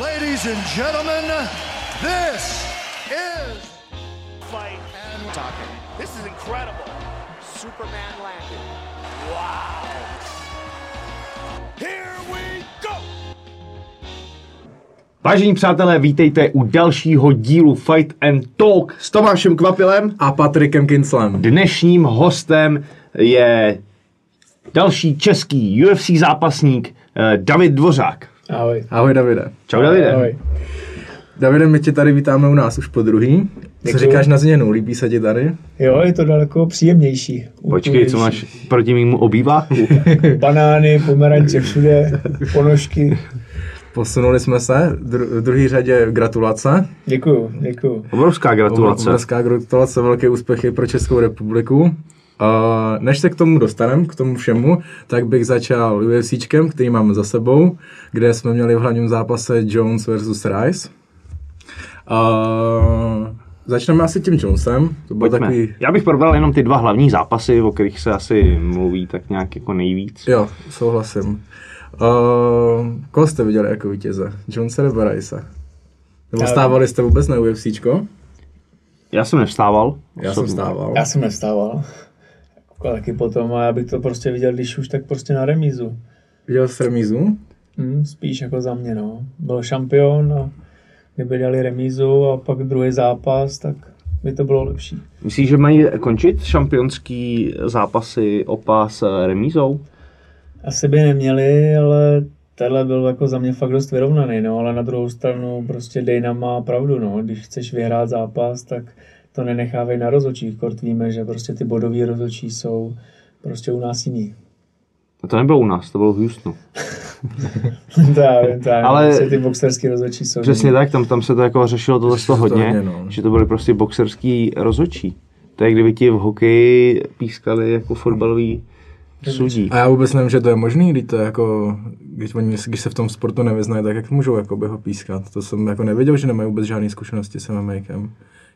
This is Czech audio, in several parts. Ladies and gentlemen, this is Fight and Talk. This is incredible. Superman landed. Wow. Here we go. Vážení přátelé, vítejte u dalšího dílu Fight and Talk s Tomášem Kvapilem a Patrikem Kinclem. Dnešním hostem je další český UFC zápasník David Dvořák. Ahoj. Ahoj, Davide. Čau, Davide. Ahoj. Davide, my tě tady vítáme u nás už po druhý. Co říkáš na změnu? Líbí se ti tady? Jo, je to daleko příjemnější. Počkej, co máš proti mému obýváku? Banány, pomeranče všude, ponožky. Posunuli jsme se. V druhý řadě gratulace. Děkuju, děkuju. Obrovská gratulace. Obrovská gratulace, velké úspěchy pro Českou republiku. Než se k tomu dostaneme, k tomu všemu, tak bych začal UFCčkem, který máme za sebou, kde jsme měli v hlavním zápase Jones versus Rice. Začneme asi tím Jonesem. To byl takový... Já bych probral jenom ty dva hlavní zápasy, o kterých se asi mluví tak nějak jako nejvíc. Jo, souhlasím. Koho jste viděli jako vítěze? Jonesa nebo Rice? Nebo stávali jste vůbec na UFCčko? Já jsem nevstával. Já jsem nevstával. Taky potom, a já bych to prostě viděl, když už, tak prostě na remízu. Viděl jsi remízu? Spíš jako za mě, no. Byl šampion a kdyby dali remízu a pak druhý zápas, tak by to bylo lepší. Myslíš, že mají končit šampionský zápasy oba s remízou? Asi by neměli, ale tenhle byl jako za mě fakt dost vyrovnaný, no. Ale na druhou stranu prostě Dana má pravdu, no. Když chceš vyhrát zápas, tak to nenechávej na rozhodčích, kort víme, že prostě ty bodový rozhodčí jsou prostě u nás jiný. A to nebylo u nás, to bylo v Houstonu. Tak, ale ty boxerský rozhodčí jsou. Přesně jiný. Tak, tam se to jako řešilo tohle hodně, no. Že to byly prostě boxerský rozhodčí. To je, kdyby ti v hokeji pískali jako fotbalový sudí. A já vůbec nevím, že to je možný, když to jako, když se v tom sportu nevyznají, tak jak můžou jako by ho pískat. To jsem jako nevěděl, že nemají vůbec žádné zkušenosti s MMA-kem.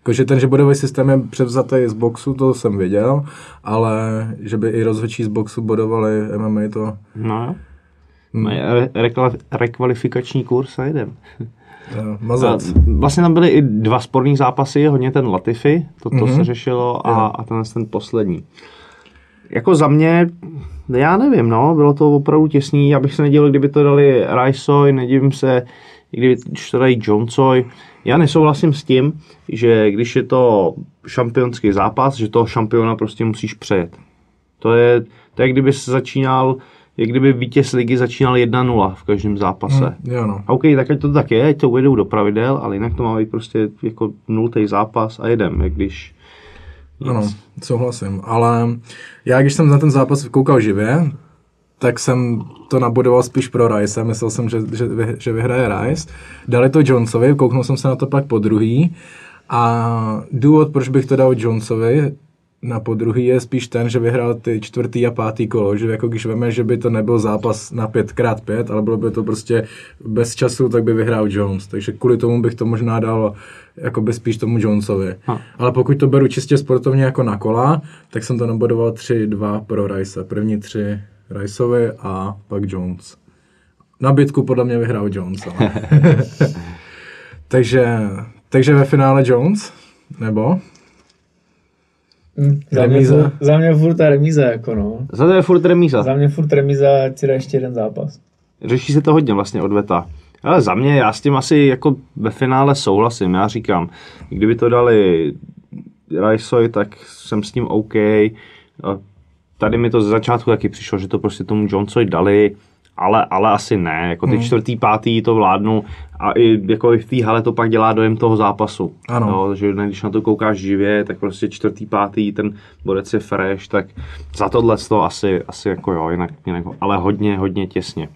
Jakože ten, že bodový systém je převzatý z boxu, to jsem věděl, ale že by i rozhodčí z boxu bodovali MMA, to... No, rekvalifikační kurz a jeden. Mazec. Vlastně tam byly i dva sporný zápasy, hodně ten Latifi, to se řešilo a ten poslední. Jako za mě, já nevím, no, bylo to opravdu těsný, já bych se nedělal, kdyby to dali Rajsoj, nedivím se, kdyby to dají Jonesoj. Já nesouhlasím s tím, že když je to šampionský zápas, že toho šampiona prostě musíš přejet. To je kdyby se začínal, jak kdyby vítěz ligy začínal 1-0 v každém zápase. No. OK, tak ať to tak je, ať to ujedou do pravidel, ale jinak to má být prostě jako 0. zápas a jedem, jak když... Ano, souhlasím, ale já když jsem na ten zápas koukal živě, tak jsem to nabodoval spíš pro Rice. Myslel jsem, že vyhraje Rice. Dali to Jonesovi, kouknul jsem se na to pak podruhý. A důvod, proč bych to dal Jonesovi na podruhý, je spíš ten, že vyhrál ty 4. a 5. kolo. Že jako když veme, že by to nebyl zápas na 5x5, ale bylo by to prostě bez času, tak by vyhrál Jones. Takže kvůli tomu bych to možná dal jakoby spíš tomu Jonesovi. Ha. Ale pokud to beru čistě sportovně jako na kola, tak jsem to nabodoval 3-2 pro Rice. První 3 Riceovi a pak Jones. Na bitku podle mě vyhrál Jones. takže ve finále Jones? Nebo? Remíza? Za mě furt remíza, jako no. Za mě furt remíza. Ať si dá ještě jeden zápas. Řeší se to hodně vlastně odveta. Ale za mě, já s tím asi jako ve finále souhlasím. Já říkám, kdyby to dali Riceovi, tak jsem s tím OK. Tady mi to ze začátku taky přišlo, že to prostě tomu Jonesovi dali, ale asi ne, jako ty 4., 5. to vládnou a i, jako i v té hale to pak dělá dojem toho zápasu. Ano. No, že když na to koukáš živě, tak prostě 4., 5. ten bodec je fresh, tak za tohle to asi jako jo, jinak, ale hodně těsně.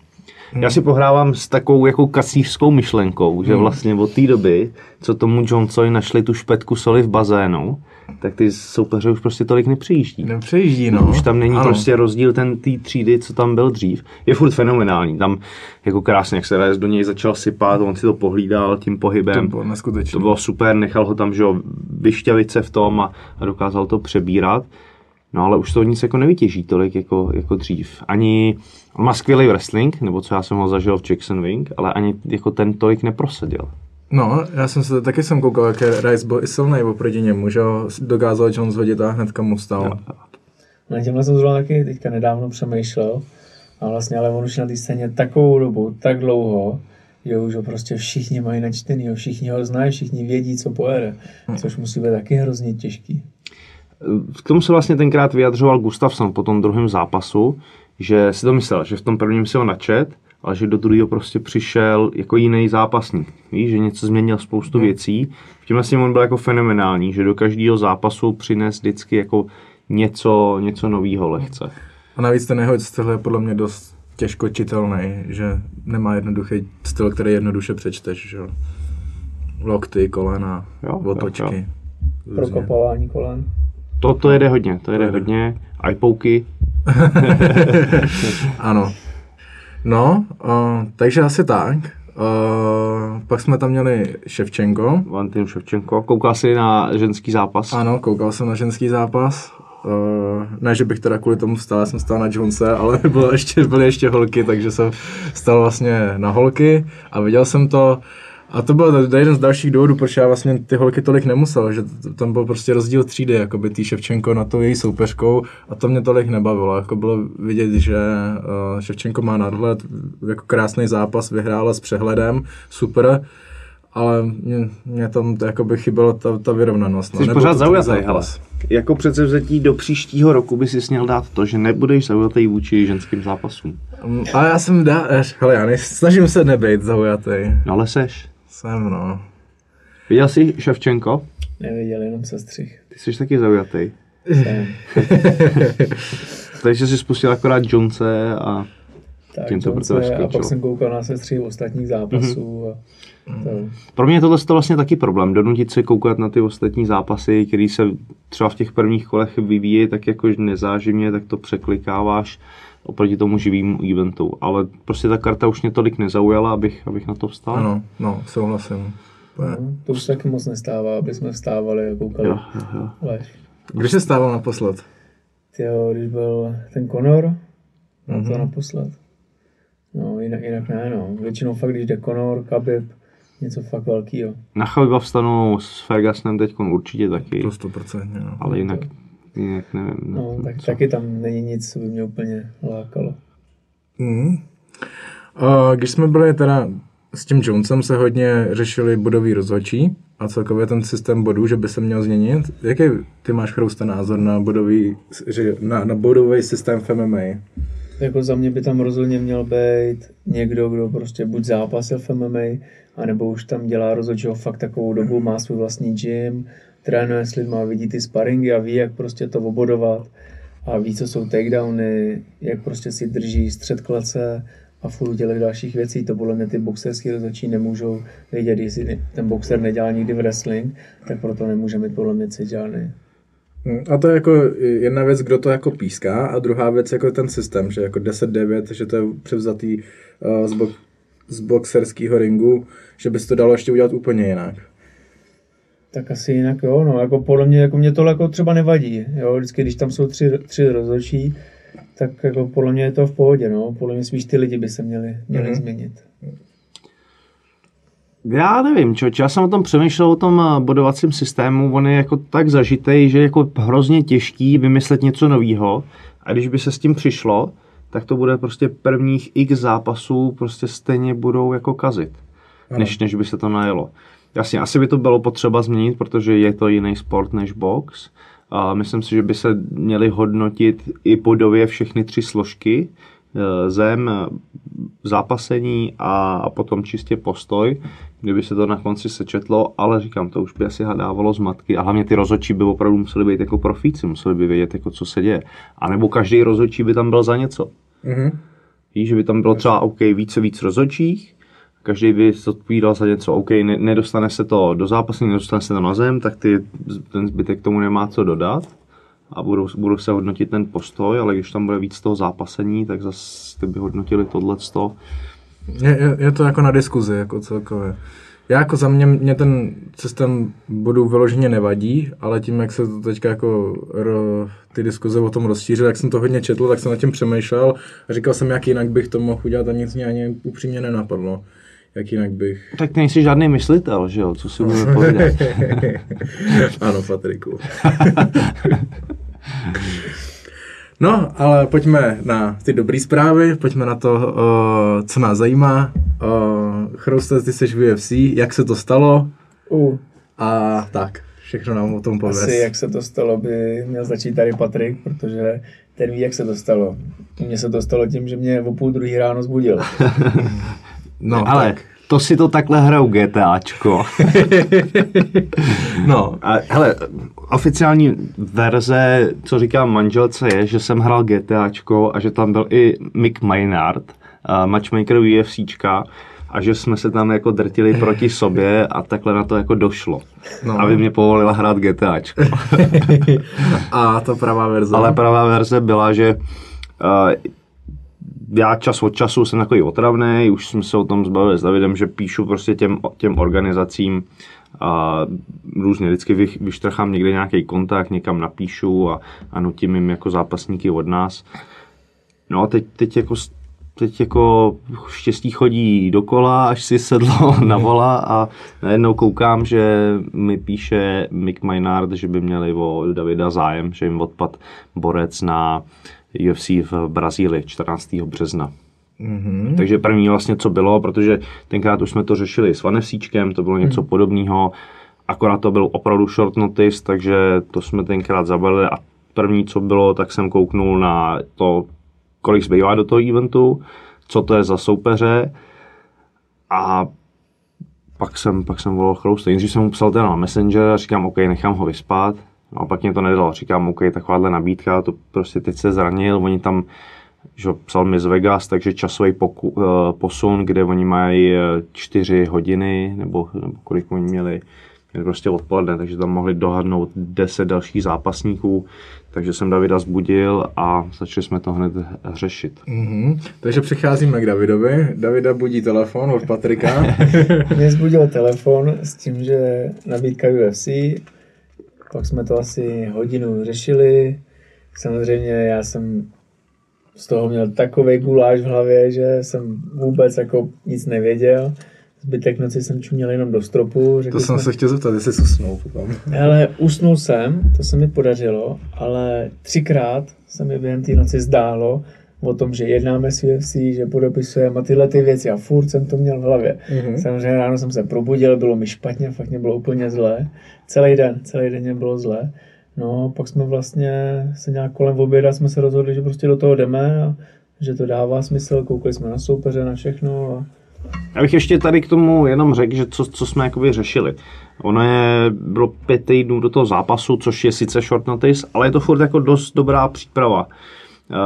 Já si pohrávám s takovou jako kacířskou myšlenkou, že vlastně od té doby, co tomu Jonesovi našli tu špetku soli v bazénu, tak ty soupeři už prostě tolik nepřijíždí. No. Už tam není prostě rozdíl té třídy, co tam byl dřív. Je furt fenomenální. Tam jako krásně, jak se Reyes do něj začal sypat, on si to pohlídal tím pohybem. To bylo super, nechal ho tam, že jo, vyšťavit se v tom a dokázal to přebírat. No ale už to nic jako nevytěží tolik jako dřív. Ani on má skvělý wrestling, nebo co já jsem ho zažil v Jackson Wink, ale ani jako ten tolik neprosadil. No, já jsem se taky koukal, jak Rice byl i silnej oproti němu, že ho dokázal Jones hodit a hnedka mu vstal. No. Na těmhle jsem zrovna taky teďka nedávno přemýšlel, a vlastně ale on už na té scéně takovou dobu, tak dlouho, že už ho prostě všichni mají načtený, všichni ho znají, všichni vědí, co pojede, což musí být taky hrozně těžký. K tomu se vlastně tenkrát vyjadřoval Gustafsson po tom druhém zápasu, že si to myslel, že v tom prvním si ho načet, ale že do druhého prostě přišel jako jiný zápasník. Víš, že něco změnil spoustu věcí. V tímhle si on byl jako fenomenální, že do každého zápasu přines vždycky jako něco novýho lehce. A navíc ten jeho styl je podle mě dost těžko čitelný, že nemá jednoduchý styl, který jednoduše přečteš, že lokty, kolena, otočky. Prokopování kolen. To jede hodně, to jede hodně. Eyepouky. Ano. No, takže asi tak. Pak jsme tam měli Ševčenko. Valentin Ševčenko. Koukal jsi na ženský zápas? Ano, koukal jsem na ženský zápas. Ne, že bych teda kvůli tomu vstal, jsem stál na Jonese, ale byly ještě holky, takže jsem stál vlastně na holky a viděl jsem to. A to byl jeden z dalších důvodů, proč já vlastně ty holky tolik nemusel, že tam byl prostě rozdíl třídy, jakoby tý Ševčenko na tou její soupeřkou a to mě tolik nebavilo, jako bylo vidět, že Ševčenko má nadhled, jako krásný zápas, vyhrála s přehledem, super, ale mě tam jakoby chyběla ta vyrovnanost. Jsi pořád zaujatý, hele. Jako předsevzetí do příštího roku by si směl dát to, že nebudeš zaujatý vůči ženským zápasům. Ale já jsem snažím se nebejt zaujatý. No ale seš. Jsem, no. Viděl jsi Ševčenko? Neviděl, jenom se střih. Ty jsi taky zaujatý. Jsem. Takže jsi spustil akorát Jonese a... Tak, Jonese, a pak jsem koukal na sestřih ostatních zápasů. A to... Pro mě je tohle vlastně taky problém, donutit se koukat na ty ostatní zápasy, které se třeba v těch prvních kolech vyvíjí tak jako nezáživně, tak to překlikáváš oproti tomu živému eventu. Ale prostě ta karta už mě tolik nezaujala, abych na to vstal. Ano, no, souhlasím. To už taky moc nestává, aby jsme vstávali a koukali. Jo. Když se stával naposled? Když byl ten Conor, to naposled. No, jinak ne, no. Většinou fakt, když jde Conor, Khabib, něco fakt velkýho. Na Khabiba vstanu s Fergusonem teďkon určitě taky. To 100%, no. Ale jinak nevím. No, tak taky tam není nic, co by mě úplně lákalo. Když jsme byli teda s tím Jonesem, se hodně řešili bodový rozhodčí a celkově ten systém bodů, že by se měl změnit. Jaký ty máš, Chrouste, názor na bodový systém v MMA? Jako za mě by tam rozhodně měl být někdo, kdo prostě buď zápasil v MMA, anebo už tam dělá rozhodčího fakt takovou dobu, má svůj vlastní gym, trénuje s lidma, vidí ty sparingy a ví, jak prostě to obodovat a ví, co jsou takedowny, jak prostě si drží střed klece a furt dělají dalších věcí. To podle mě ty boxerský rozhodčí nemůžou vědět, jestli ten boxer nedělá nikdy wrestling, tak proto nemůže mít podle mě cít žádný. A to je jako jedna věc, kdo to jako píská, a druhá věc jako ten systém, že jako 10-9, že to je převzatý z boxerského ringu, že by se to dalo ještě udělat úplně jinak. Tak asi jinak, jo, no, jako podle mě, jako mě tohle jako třeba nevadí, jo, vždycky, když tam jsou tři rozhodčí, tak jako podle mě je to v pohodě, no, podle mě spíš ty lidi by se měli změnit. Já nevím, já jsem o tom přemýšlel, o tom bodovacím systému, on je jako tak zažitej, že je jako hrozně těžký vymyslet něco novýho, a když by se s tím přišlo, tak to bude prostě prvních x zápasů prostě stejně budou jako kazit, než by se to najelo. Jasně, asi by to bylo potřeba změnit, protože je to jiný sport než box. A myslím si, že by se měly hodnotit i bodově všechny tři složky, zem, zápasení a potom čistě postoj, kdyby se to na konci sečetlo, ale říkám, to už by asi hadávalo zmatky a hlavně ty rozhodčí by opravdu museli být jako profíci, museli by vědět, jako, co se děje. A nebo každý rozhodčí by tam byl za něco. Víš, že by tam bylo třeba OK, víc rozhodčích, každý by se odpovídal za něco, OK, nedostane se to do zápasení, nedostane se to na zem, tak ten zbytek tomu nemá co dodat. A budou se hodnotit ten postoj, ale když tam bude víc toho zápasení, tak zase by hodnotili tohleto. Je to jako na diskuzi, jako celkově. Já jako za mě ten systém bodů vyloženě nevadí, ale tím, jak se to teďka jako ty diskuze o tom rozšířily, jak jsem to hodně četl, tak jsem nad tím přemýšlel a říkal jsem, jak jinak bych to mohl udělat a nic mě ani upřímně nenapadlo. Jak jinak bych... Tak nejsi žádný myslitel, že jo? Co si budeme povídat? Ano, Patriku. No, ale pojďme na ty dobré zprávy, pojďme na to, co nás zajímá. Chrouste, ty jsi v UFC, jak se to stalo? A tak, všechno nám o tom pověz. Asi jak se to stalo by měl začít tady Patrik, protože ten ví, jak se to stalo. Mně se to stalo tím, že mě o 2:30 ráno zbudil. No, tak. Ale to si to takhle hrajou GTAčko. No, a hele, oficiální verze, co říkám manželce, je, že jsem hrál GTAčko a že tam byl i Mick Maynard, matchmaker UFCčka, a že jsme se tam jako drtili proti sobě a takhle na to jako došlo. No. Aby mě povolila hrát GTAčko. A ta pravá verze? Ale pravá verze byla, že... Já čas od času jsem takový otravnej, už jsme se o tom zbavili s Davidem, že píšu prostě těm organizacím a různě vždycky vyštrchám někde nějaký kontakt, někam napíšu a nutím jim jako zápasníky od nás. No a teď jako štěstí chodí dokola, až si sedlo na vola a najednou koukám, že mi píše Mick Maynard, že by měli o Davida zájem, že jim odpad borec na UFC v Brazílii 14. března. Mm-hmm. Takže první vlastně, co bylo, protože tenkrát už jsme to řešili s Vanefsíčkem, to bylo něco podobného, akorát to byl opravdu short notice, takže to jsme tenkrát zabalili a první, co bylo, tak jsem kouknul na to, kolik zbývá do toho eventu, co to je za soupeře a pak jsem volal Chrouste. Jenže jsem mu psal teda na Messenger a říkám, OK, nechám ho vyspat. No a pak mě to nedalo. Říkám, OK, takováhle nabídka, to prostě teď se zranil, oni tam, že psal mi z Vegas, takže časový posun, kde oni mají 4 hodiny, nebo kolik oni měli prostě odpoledne, takže tam mohli dohadnout 10 dalších zápasníků, takže jsem Davida zbudil a začali jsme to hned řešit. Mm-hmm. Takže přicházíme k Davidovi. Davida budí telefon od Patrika. Mě zbudil telefon s tím, že nabídka UFC. Pak jsme to asi hodinu řešili. Samozřejmě já jsem z toho měl takovej guláš v hlavě, že jsem vůbec jako nic nevěděl. Zbytek noci jsem čuměl jenom do stropu. Řekli to jsem se chtěl zeptat, jestli jsi usnul. Hele, usnul jsem, to se mi podařilo, ale 3krát se mi během té noci zdálo o tom, že jednáme s UFC, že podopisujeme a tyhle ty věci. A furt jsem to měl v hlavě. Mm-hmm. Samozřejmě ráno jsem se probudil, bylo mi špatně, fakt mě bylo úplně zlé. Celý den mě bylo zlé. No, pak jsme vlastně se nějak kolem oběda jsme se rozhodli, že prostě do toho jdeme a že to dává smysl. Koukali jsme na soupeře, na všechno a... Já bych ještě tady k tomu jenom řekl, že co jsme jakoby řešili. Ono bylo 5 týdnů do toho zápasu, což je sice short notice, ale je to furt jako dost dobrá příprava.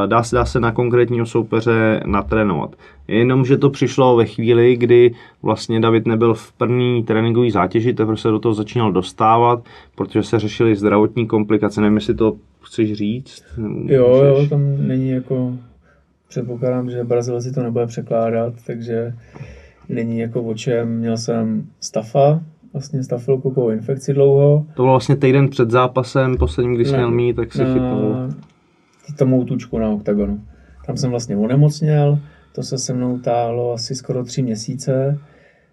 Dá se na konkrétního soupeře natrénovat. Jenomže to přišlo ve chvíli, kdy vlastně David nebyl v první tréninkové zátěži, teprve se do toho začínal dostávat, protože se řešily zdravotní komplikace. Nevím, jestli to chceš říct? Jo, tam není jako... Předpokládám, že Brazil si to nebude překládat, takže není jako o čem. Měl jsem stafilkokovou infekci dlouho. To bylo vlastně týden před zápasem, posledním, když měl mít, tak se chytnul. Tomu tučku na oktagonu. Tam jsem vlastně onemocněl, to se se mnou táhlo asi skoro 3 měsíce,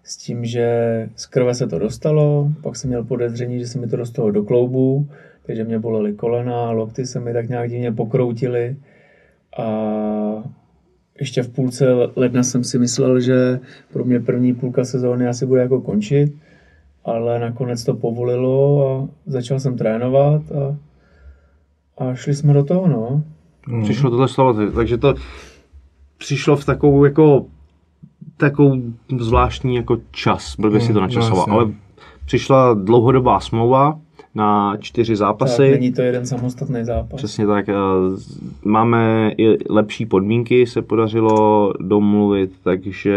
s tím, že z krve se to dostalo, pak jsem měl podezření, že se mi to dostalo do kloubu, takže mě bolely kolena, lokty se mi tak nějak divně pokroutily a ještě v půlce ledna jsem si myslel, že pro mě první půlka sezóny asi bude jako končit, ale nakonec to povolilo a začal jsem trénovat a šli jsme do toho, no. Přišlo tohle slovo, takže to přišlo v takovou zvláštní jako čas, blbě si to načasovalo, ale přišla dlouhodobá smlouva na 4 zápasy. Tak, není to jeden samostatný zápas. Přesně tak, máme i lepší podmínky, se podařilo domluvit, takže...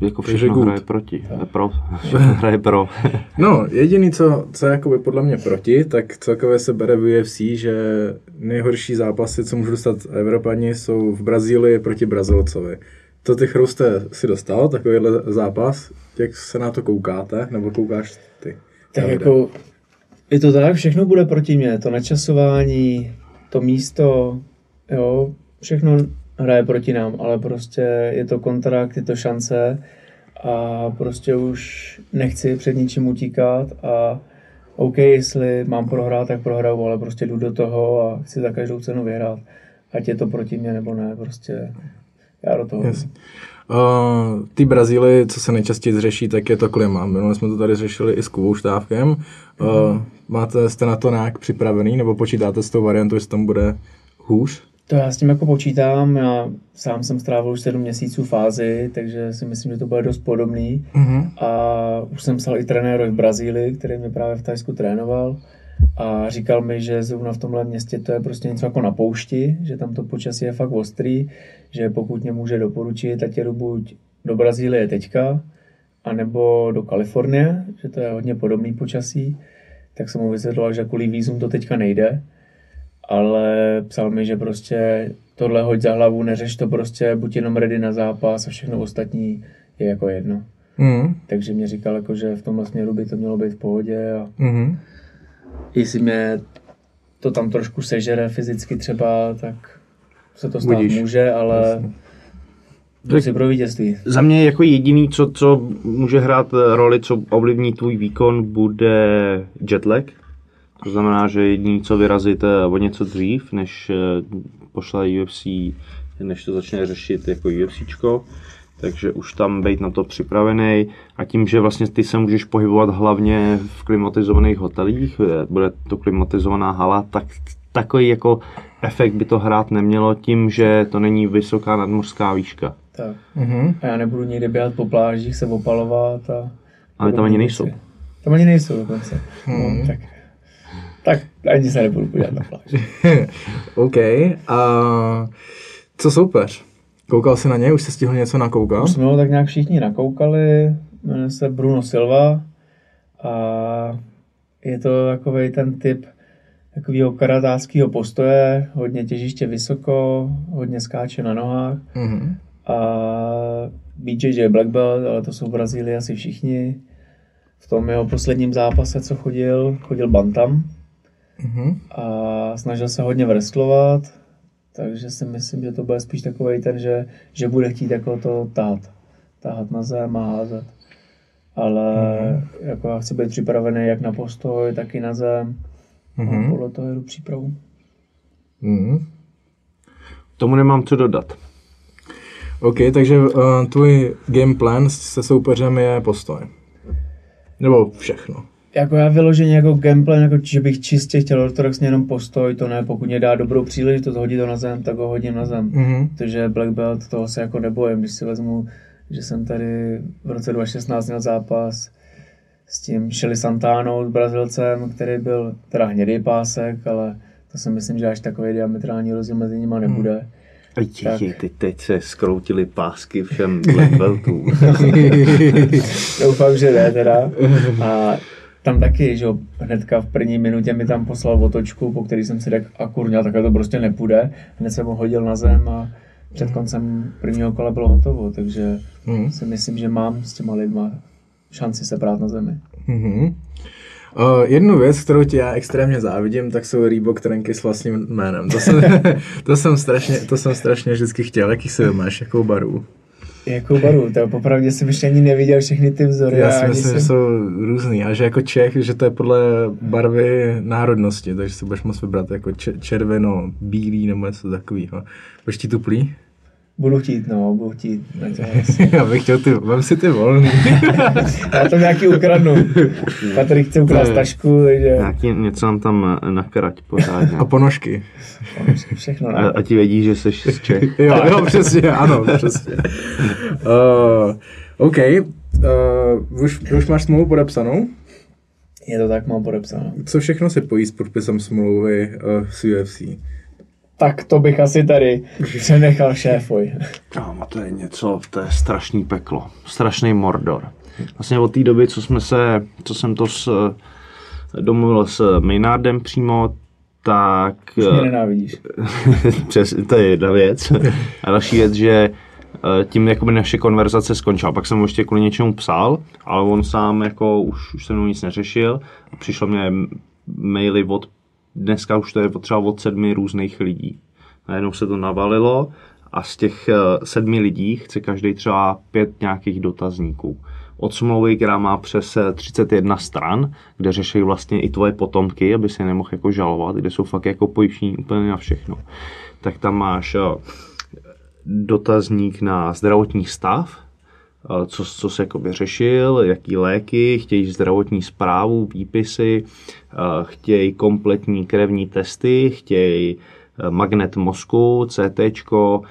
Jako všechno hraje proti. Pro. Všechno hraje pro. No, jediný, co jakoby podle mě proti, tak celkově se bere v UFC, že nejhorší zápasy, co můžu dostat Evropani, jsou v Brazílii proti Brazilcovi. To ty, Chrouste, si dostal takovýhle zápas? Jak se na to koukáte? Nebo koukáš ty? Tak jako, je to tak, všechno bude proti mně. To načasování, to místo, jo, všechno hraje proti nám, ale prostě je to kontrakt, je to šance a prostě už nechci před ničím utíkat a OK, jestli mám prohrát, tak prohraju, ale prostě jdu do toho a chci za každou cenu vyhrát. Ať je to proti mně nebo ne, prostě já do toho. Yes. Ty Brazílii, co se nejčastěji řeší, tak je to klima. My jsme to tady řešili i s Kubou Štávkem. Jste na to nějak připravený, nebo počítáte s tou variantou, že tam bude hůř? To já s tím jako počítám, já sám jsem strávil už 7 měsíců fázi, takže si myslím, že to bude dost podobný. A už jsem psal i trenérovi v Brazílii, který mě právě v Thajsku trénoval a říkal mi, že zrovna v tomhle městě to je prostě něco jako na poušti, že tam to počasí je fakt ostrý, že pokud mě může doporučit, tak jedu buď do Brazílie teďka, anebo do Kalifornie, že to je hodně podobný počasí, tak jsem mu vysvětloval, že kvůli vízum to teďka nejde. Ale psal mi, že prostě tohle hoď za hlavu, neřeš to prostě, buď jenom ready na zápas a všechno ostatní je jako jedno. Takže mě říkal, jako, že v tomhle směru by to mělo být v pohodě a jestli mě to tam trošku sežere fyzicky třeba, tak se to stát může, ale to si pro vítězství. Za mě jako jediný, co může hrát roli, co ovlivní tvůj výkon, bude jetlag. To znamená, že jediný, co vyrazit o něco dřív, než pošle UFC, než to začne řešit jako UFCčko, takže už tam být na to připravený. A tím, že vlastně ty se můžeš pohybovat hlavně v klimatizovaných hotelích, bude to klimatizovaná hala, tak takový jako efekt by to hrát nemělo tím, že to není vysoká nadmořská výška. Tak. A já nebudu někde běhat po plážích, se opalovat a... Ale tam ani nejsou. Tam ani nejsou dokonce. No, tak. Tak ani se nebudu podívat na pláž. OK. A co soupeř? Koukal jsi na něj? Už se stihl něco nakoukat? Už jsme ho tak nějak všichni nakoukali. Jmenuje se Bruno Silva. A je to takovej ten typ takového karatáckého postoje. Hodně těžiště vysoko, hodně skáče na nohách. A BJJ Black Belt, ale to jsou v Brazílii asi všichni. V tom jeho posledním zápase, co chodil bantam. A snažil se hodně wrestlovat, takže si myslím, že to bude spíš takovej ten, že bude chtít jako to tahat na zem a házet. Ale jako já chci být připravený jak na postoj, tak i na zem. A podle toho jedu přípravu. Tomu nemám co dodat. OK, takže tvůj game plan se soupeřem je postoj. Nebo všechno. Jako já vyloženě jako gameplay, jako, že bych čistě chtěl ortodoxně jenom postoj, to ne, pokud mě dá dobrou příležitost hodit to na zem, tak ho hodím na zem. Protože Black Belt, toho se jako nebojím, když si vezmu, že jsem tady v roce 2016 měl zápas s tím Šeli Santánou, s Brazilcem, který byl teda hnědý pásek, ale to si myslím, že až takový diametrální rozdíl mezi nima nebude. Teď se skroutily pásky všem Black Beltům. Doufám, že ne teda. A tam taky, že hnedka v první minutě mi tam poslal otočku, po který jsem si řekl, a kurňa, takhle to prostě nepůjde. Hned jsem ho hodil na zem a před koncem prvního kola bylo hotovo, takže si myslím, že mám s těma lidma šanci se prát na zemi. Jednu věc, kterou ti já extrémně závidím, tak jsou Reebok trenky s vlastním jménem. To jsem strašně vždycky chtěl. Jaký se máš? Jakou barvu? Jakou barvu? To popravdě jsem ještě ani neviděl všechny ty vzory. Já si myslím, že jsou různý. A že jako Čech, že to je podle barvy národnosti, takže si budeš moct vybrat jako červeno, bílý nebo něco takového. Budeš ti tuplý? Budu chtít, no, Já bych chtěl, mám si ty volný. Já to nějaký ukradnu. Patrik chce ukrást tašku, takže... Něco nám tam nakrať pořádně. A ponožky. Ponožky, všechno. A ti vědí, že jsi z Čech. jo, přesně, ano, přesně. OK, už máš smlouvu podepsanou? Je to tak, mám podepsanou. Co všechno se pojí s podpisem smlouvy s UFC? Tak to bych asi tady přenechal šéfoj. Kámo, to je něco, to je strašný peklo, strašný Mordor. Vlastně od té doby, co jsem to domluvil s Maynardem přímo, tak... Už mě nenávidíš. To je jedna věc. A další věc, že tím jakoby naše konverzace skončila. Pak jsem mu ještě kvůli něčemu psal, ale on sám jako už se mnou nic neřešil. Přišlo mě maily od, dneska už to je potřeba od 7 různých lidí. Najednou se to navalilo a z těch 7 lidí chce každý třeba 5 nějakých dotazníků. Od smlouvy, která má přes 31 stran, kde řeší vlastně i tvoje potomky, aby si nemohl jako žalovat, kde jsou fakt jako pojištění úplně na všechno. Tak tam máš dotazník na zdravotní stav, co se jakoby řešil, jaký léky, chtějí zdravotní zprávu, výpisy, chtějí kompletní krevní testy, chtějí magnet mozku, CTčko,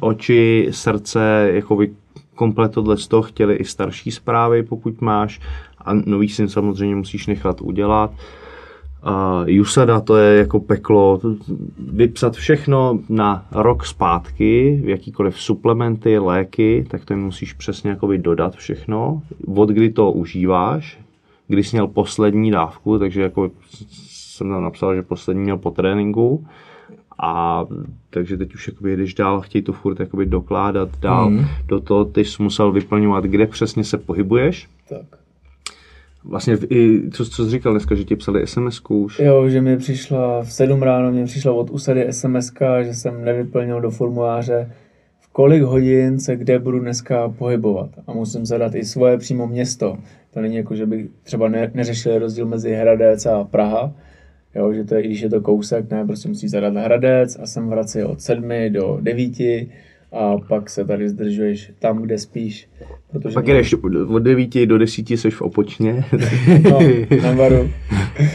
oči, srdce, jakoby komplet tohle z toho chtěli i starší zprávy, pokud máš, a nový syn samozřejmě musíš nechat udělat. USADA, to je jako peklo, vypsat všechno na rok zpátky, jakýkoliv suplementy, léky, tak to jim musíš přesně jakoby dodat všechno, od kdy to užíváš, kdy jsi měl poslední dávku, takže jako jsem tam napsal, že poslední měl po tréninku, a takže teď už jakoby jedeš dál, chtějí to furt jakoby dokládat dál, do toho ty jsi musel vyplňovat, kde přesně se pohybuješ. Tak. Vlastně i, co jsi říkal dneska, že ti psali SMS-ku už? Jo, že mi přišla v 7 ráno, mě přišla od USADY SMS-ka, že jsem nevyplnil do formuláře, v kolik hodin se kde budu dneska pohybovat. A musím zadat i svoje přímo město. To není jako, že bych třeba neřešil rozdíl mezi Hradec a Praha. Jo, že to je, i když je to kousek, ne, prostě musíš zadat Hradec a jsem v Hradci od 7 do 9 a pak se tady zdržuješ tam, kde spíš. Protože pak jdeš od 9 do 10 seš v Opočně. No, na baru.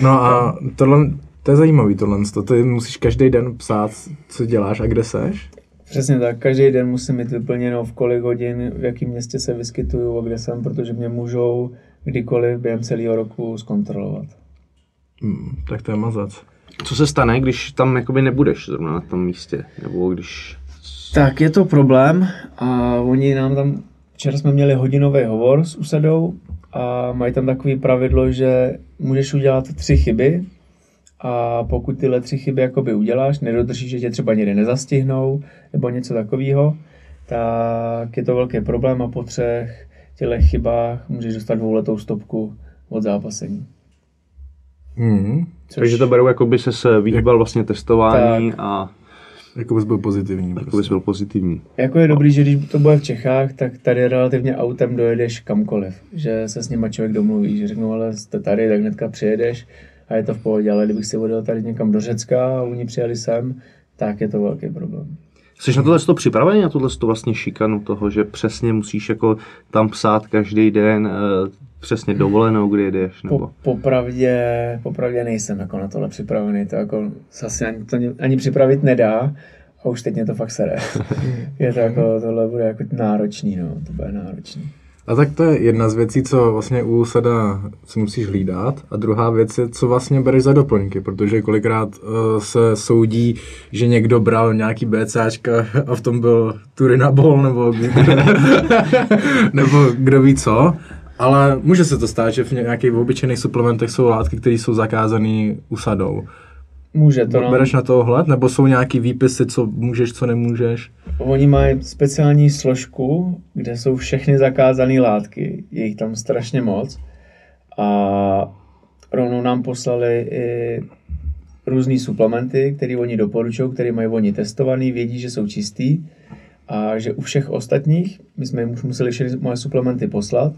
No a tohle, to je zajímavý tohle, to musíš každý den psát, co děláš a kde seš? Přesně tak, každý den musím mít vyplněno, v kolik hodin, v jakém městě se vyskytuju a kde jsem, protože mě můžou kdykoliv během celého roku zkontrolovat. Tak to je mazac. Co se stane, když tam jakoby nebudeš zrovna na tom místě? Nebo když... Tak je to problém a oni nám tam, včera jsme měli hodinový hovor s USADou a mají tam takové pravidlo, že můžeš udělat 3 chyby a pokud tyhle 3 chyby jakoby uděláš, nedodržíš, že tě třeba někde nezastihnou nebo něco takového, tak je to velký problém a po 3 těchto chybách můžeš dostat 2letou stopku od zápasení. Takže to berou, jako by se vyhýbal vlastně testování tak. A... Jako bys byl pozitivní. Jako bys byl pozitivní. Jako je dobrý, že když to bude v Čechách, tak tady relativně autem dojedeš kamkoliv. Že se s nima člověk domluví, že řeknou, ale jste tady, tak hnedka přijedeš a je to v pohodě. Ale kdybych si odjel tady někam do Řecka a oni přijeli sem, tak je to velký problém. Jsi na tohle to připravený, na tohle to vlastně šikanu toho, že přesně musíš jako tam psát každý den přesně dovolenou, kdy jedeš? Nebo? Popravdě nejsem jako na tohle připravený, to jako se asi ani připravit nedá a už teď mě to fakt sere. Je to jako, tohle bude jako náročný, no, to bude náročný. A tak to je jedna z věcí, co vlastně u USADA se musíš hlídat. A druhá věc je, co vlastně bereš za doplňky, protože kolikrát se soudí, že někdo bral nějaký BCAčka a v tom byl Turinabol nebo kdo ví co. Ale může se to stát, že v nějakých obyčejných suplementech jsou látky, které jsou zakázané USADou. Může to. Bereš na to ohled? Nebo jsou nějaký výpisy, co můžeš, co nemůžeš? Oni mají speciální složku, kde jsou všechny zakázané látky. Je jich tam strašně moc. A rovnou nám poslali i různý suplementy, které oni doporučují, které mají oni testovaný, vědí, že jsou čistý. A že u všech ostatních, my jsme jim už museli všechny moje suplementy poslat,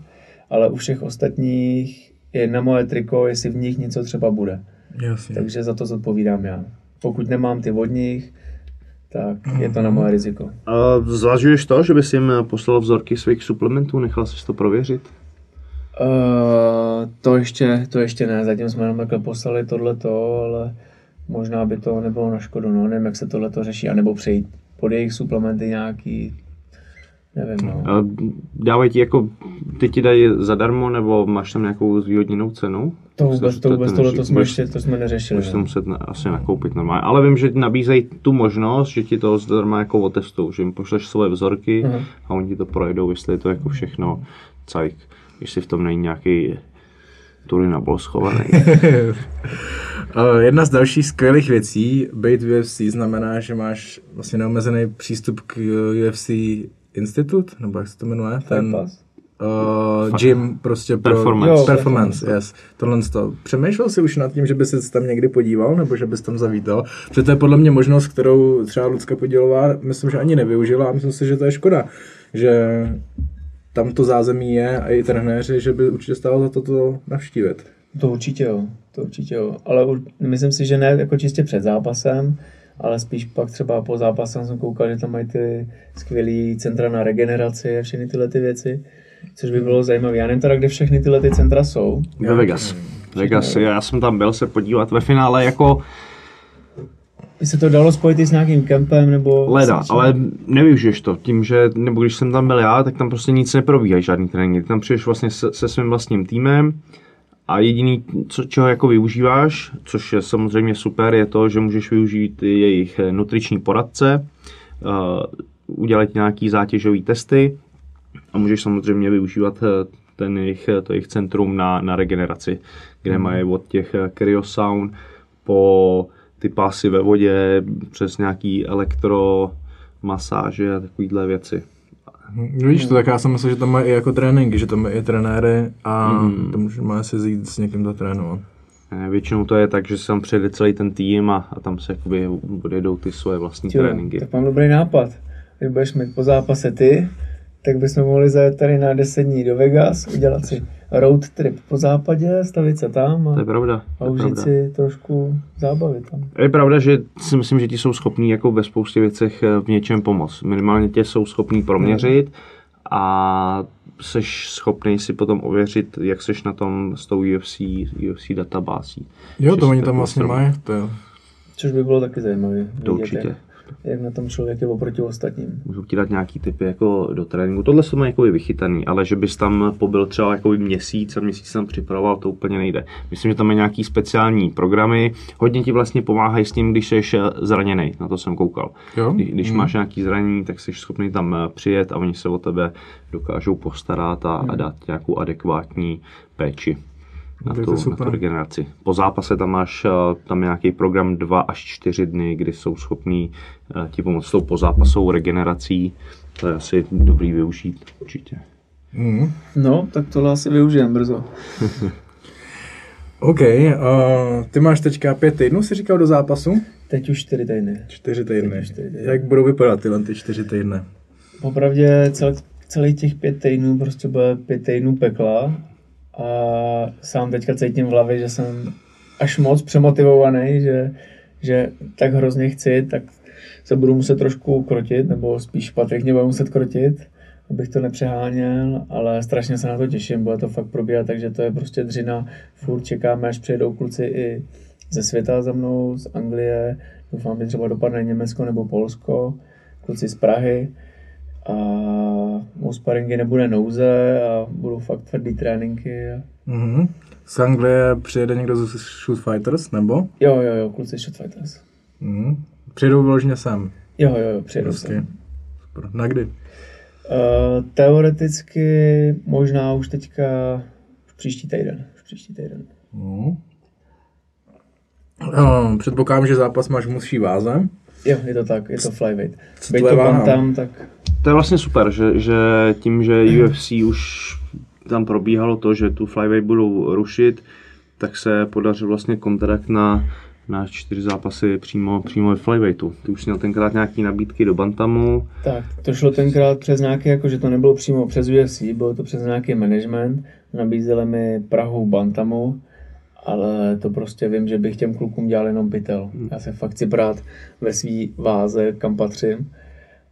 ale u všech ostatních je na moje triko, jestli v nich něco třeba bude. Jasně. Takže za to zodpovídám já. Pokud nemám ty od nich, tak je to na moje riziko. A zvažuješ to, že bys jim poslal vzorky svých suplementů? Nechal jsi to prověřit? To ještě ne. Zatím jsme nám takhle poslali tohleto, ale možná by to nebylo na škodu. No, nevím, jak se tohleto řeší. A nebo přejít pod jejich suplementy nějaký. Nevím, no. Dávají ti jako, ty ti dají zadarmo, nebo máš tam nějakou zvýhodněnou cenu? To jsme neřešili. Můžeš to muset asi nakoupit normálně, ale vím, že nabízejí tu možnost, že ti to zadarmo jako otestují, že jim pošleš svoje vzorky a oni ti to projedou, jestli je to jako všechno cajk, jestli v tom není nějaký Turinabol schovaný. Jedna z dalších skvělých věcí, být v UFC znamená, že máš vlastně neomezený přístup k UFC Institut, nebo jak se to jmenuje? Ten gym prostě pro performance. Yes. Tohle to. Přemýšlel jsi už nad tím, že by se tam někdy podíval, nebo že bys tam zavítal? Protože to je podle mě možnost, kterou třeba Lucka Podělová, myslím, že ani nevyužila a myslím si, že to je škoda, že tam to zázemí je a i trenéři, že by určitě stálo za to navštívit. To určitě jo, ale myslím si, že ne jako čistě před zápasem, ale spíš pak třeba po zápasem jsem koukal, že tam mají ty skvělý centra na regeneraci a všechny tyhle ty věci, což by bylo zajímavé. Já nevím teda, kde všechny tyhle ty centra jsou. Ve Vegas, já jsem tam byl se podívat ve finále jako... By se to dalo spojit i s nějakým kempem nebo... Leda, ale nevyužiješ to tím, že, nebo když jsem tam byl já, tak tam prostě nic neprobíhají, žádný tréninky. Ty tam přijdeš vlastně se svým vlastním týmem a jediný, čeho jako využíváš, což je samozřejmě super, je to, že můžeš využít jejich nutriční poradce, udělat nějaký zátěžové testy a můžeš samozřejmě využívat to jejich centrum na regeneraci, kde mají od těch kryosaun po ty pásy ve vodě, přes nějaký elektromasáže a takovýhle věci. Víš to, tak já jsem myslel, že tam mají i jako tréninky, že tam mají i trenéry a to můžeme si zjít s někým zatrénovat. Většinou to je tak, že se tam přijede celý ten tým a tam se jakoby odejdou ty svoje vlastní tréninky. Tak mám dobrý nápad. Když budeš mít po zápase ty, tak bychom mohli zajet tady na 10 dní do Vegas, udělat si road trip po západě, stavit se tam a užít si trošku zábavy tam. Je pravda, že si myslím, že ti jsou schopní jako ve spoustě věcech v něčem pomoct. Minimálně tě jsou schopní proměřit a seš schopný si potom ověřit, jak seš na tom s tou UFC databází. Jo, to oni tam vlastně mají. Což by bylo taky zajímavé. To určitě. Jak na tom člověk je oproti ostatním. Můžu ti dát nějaký typy jako do tréninku. Tohle jsou jakoby vychytaný, ale že bys tam pobyl třeba jakoby měsíc tam připravoval, to úplně nejde. Myslím, že tam je nějaký speciální programy. Hodně ti vlastně pomáhají s tím, když jsi zraněný. Na to jsem koukal. Když máš nějaký zranění, tak jsi schopný tam přijet a oni se o tebe dokážou postarat a dát nějakou adekvátní péči. Na tu regeneraci. Po zápase tam je nějaký program 2 až 4 dny, kdy jsou schopní ti pomoct s tou pozápasovou regenerací. To je asi dobrý využít, určitě. No, tak tohle asi využijem brzo. OK, ty máš teďka 5 týdnů, jsi říkal, do zápasu? Teď už 4 týdny. 4 týdny. Jak budou vypadat tyhle ty 4 týdny? Popravdě celých těch 5 týdnů prostě bude 5 týdnů pekla. A sám teďka cítím v hlavě, že jsem až moc přemotivovaný, že tak hrozně chci, tak se budu muset trošku krotit, nebo spíš Patrik mě bude muset krotit, abych to nepřeháněl, ale strašně se na to těším, bude to fakt probíhat, takže to je prostě dřina, furt čekáme, až přijedou kluci i ze světa za mnou, z Anglie, doufám, že třeba dopadne Německo nebo Polsko, kluci z Prahy. A u sparingy nebude nouze a budou fakt tvrdý tréninky. Z Anglie přijede někdo z Shootfighters, nebo? Jo, kluci Shootfighters. Přijedou vložně sem? Jo, přijedou sem. Super. Na kdy? Teoreticky možná už teďka příští týden. Předpokládám, že zápas máš v mužší váze. Jo, je to tak, je to flyweight. Bejt to bantam, tak... To je vlastně super, že tím, že UFC už tam probíhalo to, že tu flyweight budou rušit, tak se podařil vlastně kontrakt na 4 zápasy přímo ve flyweightu. Ty už měl tenkrát nějaký nabídky do bantamu. Tak, to šlo tenkrát přes nějaký, jakože to nebylo přímo přes UFC, bylo to přes nějaký management. Nabízeli mi Prahu bantamu, ale to prostě vím, že bych těm klukům dělal jenom pytel. Já se fakt chci brát ve svý váze, kam patřím.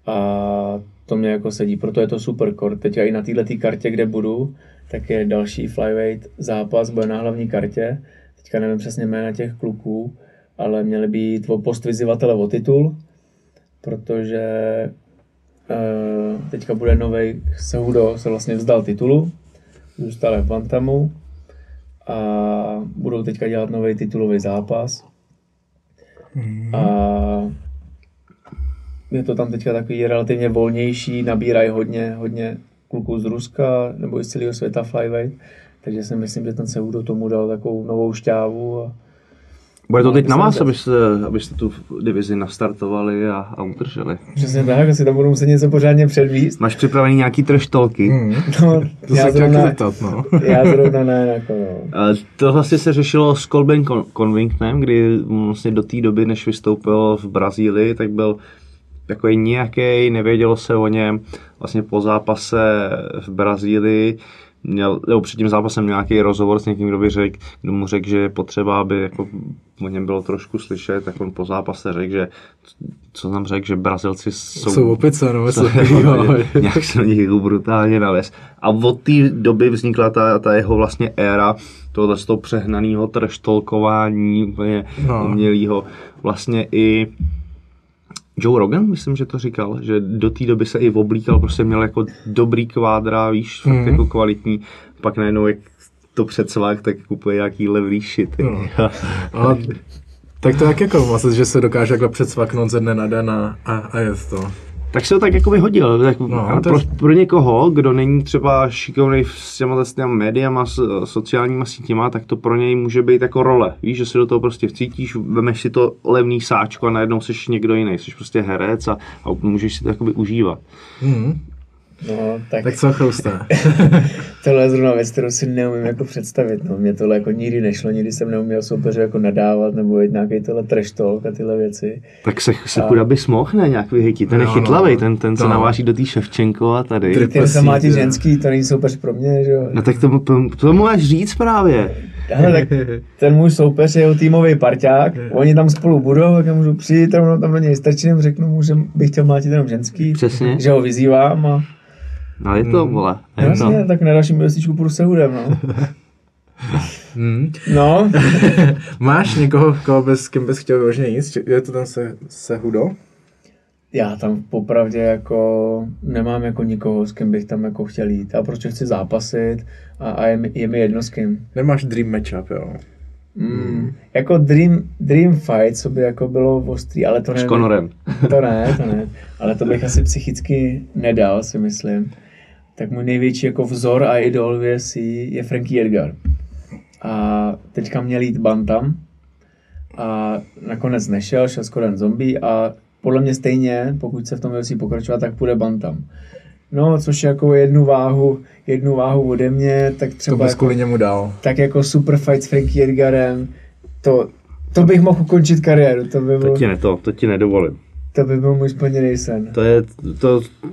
A to mě jako sedí, proto je to super kort. Teď i na této kartě, kde budu, tak je další flyweight zápas, bude na hlavní kartě. Teďka nevím přesně jména těch kluků, ale měli být o post vyzývatele o titul, protože teďka bude novej Sehudo, se vlastně vzdal titulu, zůstal v bantamu a budou teďka dělat nový titulový zápas. A je to tam teďka takový relativně volnější, nabírají hodně kluků z Ruska nebo i z celého světa flyweight, takže si myslím, že ten Sehudo tomu dal takovou novou šťávu. Bude to teď na vás, abyste tu divizi nastartovali a utrželi. Přesně tak, asi tam budou muset něco pořádně předvíst. Máš připravený nějaký trštolky? No, to já se chtěl zeptat, no. Já zrovna ne, jako no. To vlastně se řešilo s Colbym Covingtonem, kdy vlastně do té doby, než vystoupil v Brazílii, tak byl takový nějaký, nevědělo se o něm. Vlastně po zápase v Brazílii před tím zápasem nějaký rozhovor s někým, kdo mu řekl, že je potřeba, aby jako o něm bylo trošku slyšet, tak on po zápase řekl, že co nám řekl, že Brazilci jsou opice, no, nějak se na nich brutálně navez. A od té doby vznikla ta jeho vlastně éra tohoto z toho přehnaného trštolkování, úplně umělého. Vlastně i Joe Rogan, myslím, že to říkal, že do té doby se i oblíkal, prostě měl jako dobrý kvádra, víš, fakt jako kvalitní, pak najednou jak to předsvák, tak kupuje nějaký levý shit. No. A, tak to jak jako vlastně, že se dokáže jako předsvaknout ze dne na den a je to. Tak se to tak jako vyhodil. Tak no, pro někoho, kdo není třeba šikovný s těma médiama, sociálníma sítěma, tak to pro něj může být jako role. Víš, že se do toho prostě vcítíš, vemeš si to levný sáčko a najednou jsi někdo jiný. Jsi prostě herec a můžeš si to jakoby užívat. No, tak co chruste? Tohle je zrovna věc, kterou si neumím jako představit. No. Mě tohle jako nikdy nešlo, nikdy jsem neuměl soupeře jako nadávat nebo jít nějaký tohle trash talk a tyhle věci. Tak se kuda by smohl, ne, nějak vyhytit. Ten je chytlavej, ten se naváží do té Ševčenko a tady. Ten se má ti ženský, to není soupeř pro mě, že jo? No tak to máš říct právě. Hele, tak ten můj soupeř je jeho týmový parťák, oni tam spolu budou, tak já můžu přijít, tam do něj strčím, řeknu mu, že bych chtěl mlátit jenom ženský, přesně, že ho vyzývám a... No je to, vole. Vlastně, tak na dalším měsíčku půjdu se hudem, no. No. Máš někoho, kým bys chtěl vyloženě jít? Je to tam se hudou? Já tam popravdě jako nemám jako nikoho, s kým bych tam jako chtěl jít. A proč chci zápasit a je mi jedno s kým. Nemáš dream matchup, jo? Jako dream fight, co by jako bylo ostrý, ale to ne. S Conorem. To ne. Ale to bych asi psychicky nedal, si myslím. Tak můj největší jako vzor a idol UFC je Frankie Edgar. A teďka měl jít bantam a nakonec šel s Korem zombie a podle mě stejně, pokud se v tom UFC pokračovat, tak půjde bantam. No, což jako jednu váhu ode mě, tak třeba to bys kvůli němu dal. Tak jako super fight s Frankie Edgarem, to bych mohl ukončit kariéru, to by bylo... To ti nedovolím. To by byl můj splněný sen.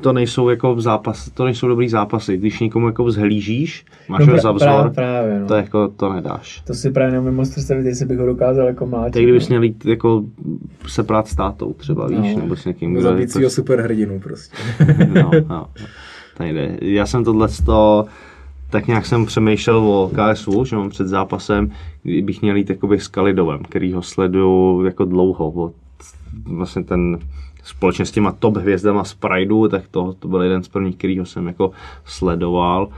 To nejsou jako zápasy, to nejsou dobrý zápasy, když někomu jako vzhlížíš, máš ho za vzor, právě, no. To jako to nedáš. To si právě nemůžu moc představit, jestli bych ho dokázal jako mlátit. Tak kdybys měl jít jako se prát s tátou třeba, víš, nebo s někým. Zabícího superhrdinu prostě. To nejde. Já jsem tohleto, tak nějak jsem přemýšlel o KSU, že mám před zápasem, kdybych měl jít jakoby s Kalidovem, který ho sleduju jako dlouho, vlastně ten společně s těma top hvězdama z Prideu, tak to byl jeden z prvních, kterýho jsem jako sledoval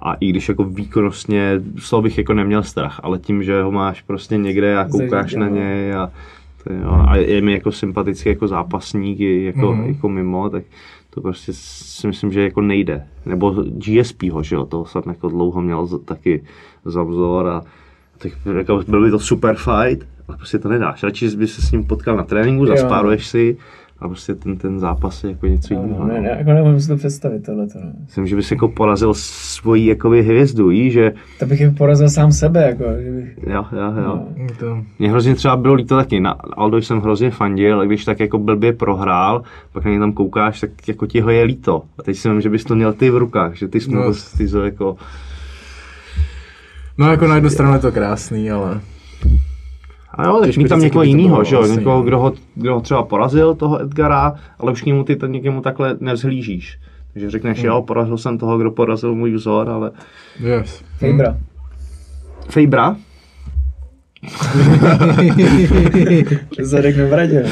a i když jako výkonnostně slovo bych jako neměl strach, ale tím, že ho máš prostě někde a koukáš na něj a je mi jako sympatický jako zápasník jako mimo, tak to prostě si myslím, že jako nejde. Nebo GSPho, že jo, toho jsem jako dlouho měl taky za vzor a tak jako byl by to super fight. Ale prostě to nedáš, radši bys se s ním potkal na tréninku, zaspáruješ si a prostě ten zápas je jako něco jiného. Ne, jako nemůžu si to představit tohleto. No. Myslím, že bys jako porazil svoji jakoby hvězdu, že... To bych porazil sám sebe, jako, že bych... Jo. No. Mně hrozně třeba bylo líto taky, na Aldo jsem hrozně fandil, a když tak jako blbě prohrál, pak na něj tam koukáš, tak jako ti ho je líto. A teď si myslím, že bys to měl ty v rukách, že ty jsi jako... No jako na jednu stranu je to krásný, ale... A jo, tak mít tam někoho jinýho, že jo, někoho, kdo ho třeba porazil, toho Edgara, ale už někomu takhle nevzhlížíš. Takže řekneš, jo, porazil jsem toho, kdo porazil můj vzor, ale... Yes. Fejbra? Zadek nevradě.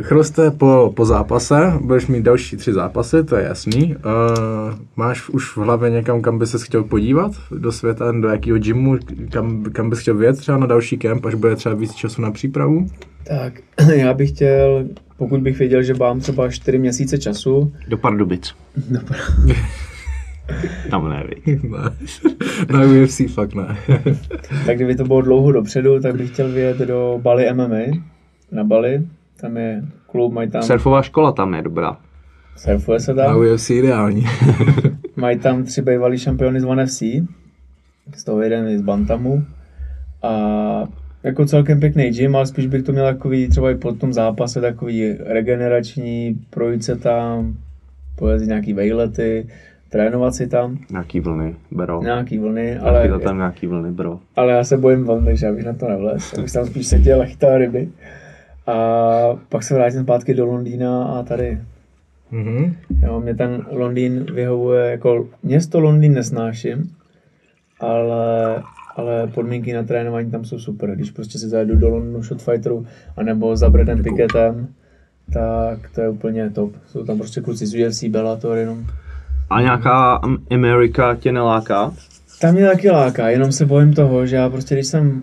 Chroste, po zápase, budeš mít další 3 zápasy, to je jasný. Máš už v hlavě někam, kam bys chtěl podívat do světa, do jakého gymu, kam bys chtěl vyjet třeba na další kemp, až bude třeba víc času na přípravu? Tak, já bych chtěl, pokud bych věděl, že mám třeba 4 měsíce času... Do Pardubic. Tam neví. Na UFC fakt ne. Tak kdyby to bylo dlouho dopředu, tak bych chtěl vyjet do Bali MMA. Na Bali, tam je klub, mají tam... Surfová škola tam je dobrá. Surfuje se tam. Na UFC ideální. Mají tam 3 bývalý šampiony z ONE FC. Z toho jeden z bantamu. A jako celkem pěkný gym, ale spíš bych to měl takový, třeba i po tom zápase takový regenerační, projít se tam, pojezdit nějaký vejlety, trénovat si tam. Nějaký vlny, bro. Nějaký vlny, ale... Chytat tam nějaký vlny, bro. Ale já se bojím vln, takže já bych na to nevlez. Já bych tam spíš seděl a chytal ryby. A pak se vrátím zpátky do Londýna a tady. Mm-hmm. Jo, mě ten Londýn vyhovuje, jako město Londýn nesnáším, ale podmínky na trénování tam jsou super. Když prostě si zajedu do Londýnu Shootfighteru anebo za Bradem Picketem, tak to je úplně top. Jsou tam prostě kluci z UFC, Bellator jenom. A nějaká Amerika tě neláká? Tam mě taky láká, jenom se bojím toho, že já prostě když jsem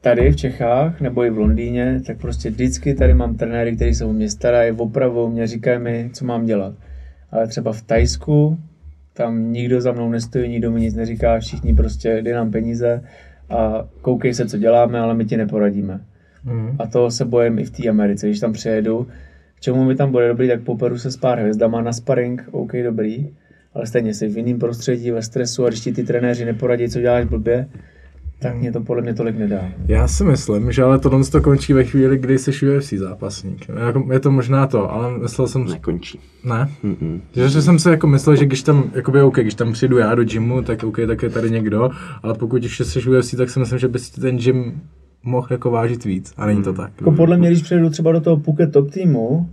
tady v Čechách nebo i v Londýně, tak prostě vždycky tady mám trenéry, kteří se o mě starají, opravou mě, říkají mi, co mám dělat. Ale třeba v Thajsku, tam nikdo za mnou nestojí, nikdo mi nic neříká, všichni prostě dej nám peníze a koukej se, co děláme, ale my ti neporadíme. Mm. A toho se bojím i v té Americe, když tam přijedu, k čemu mi tam bude dobrý, tak poperu se s pár hvězdama na sparring, OK, dobrý, ale stejně si v jiném prostředí, ve stresu a když ti ty trenéři neporadí, co děláš blbě, tak mě to podle mě tolik nedá. Já si myslím, že ale tohle to končí ve chvíli, kdy jsi UFC zápasník. Je to možná to, ale myslel jsem... Nekončí. Ne? Mm-mm. Že jsem se jako myslel, že když tam, jakoby OK, když tam přijdu já do gymu, tak OK, tak je tady někdo, ale pokud ještě jsi UFC, tak si myslím, že bys ten gym mohl jako vážit víc a není to tak. Jako podle mě, když přijedu třeba do toho Phuket Top týmu,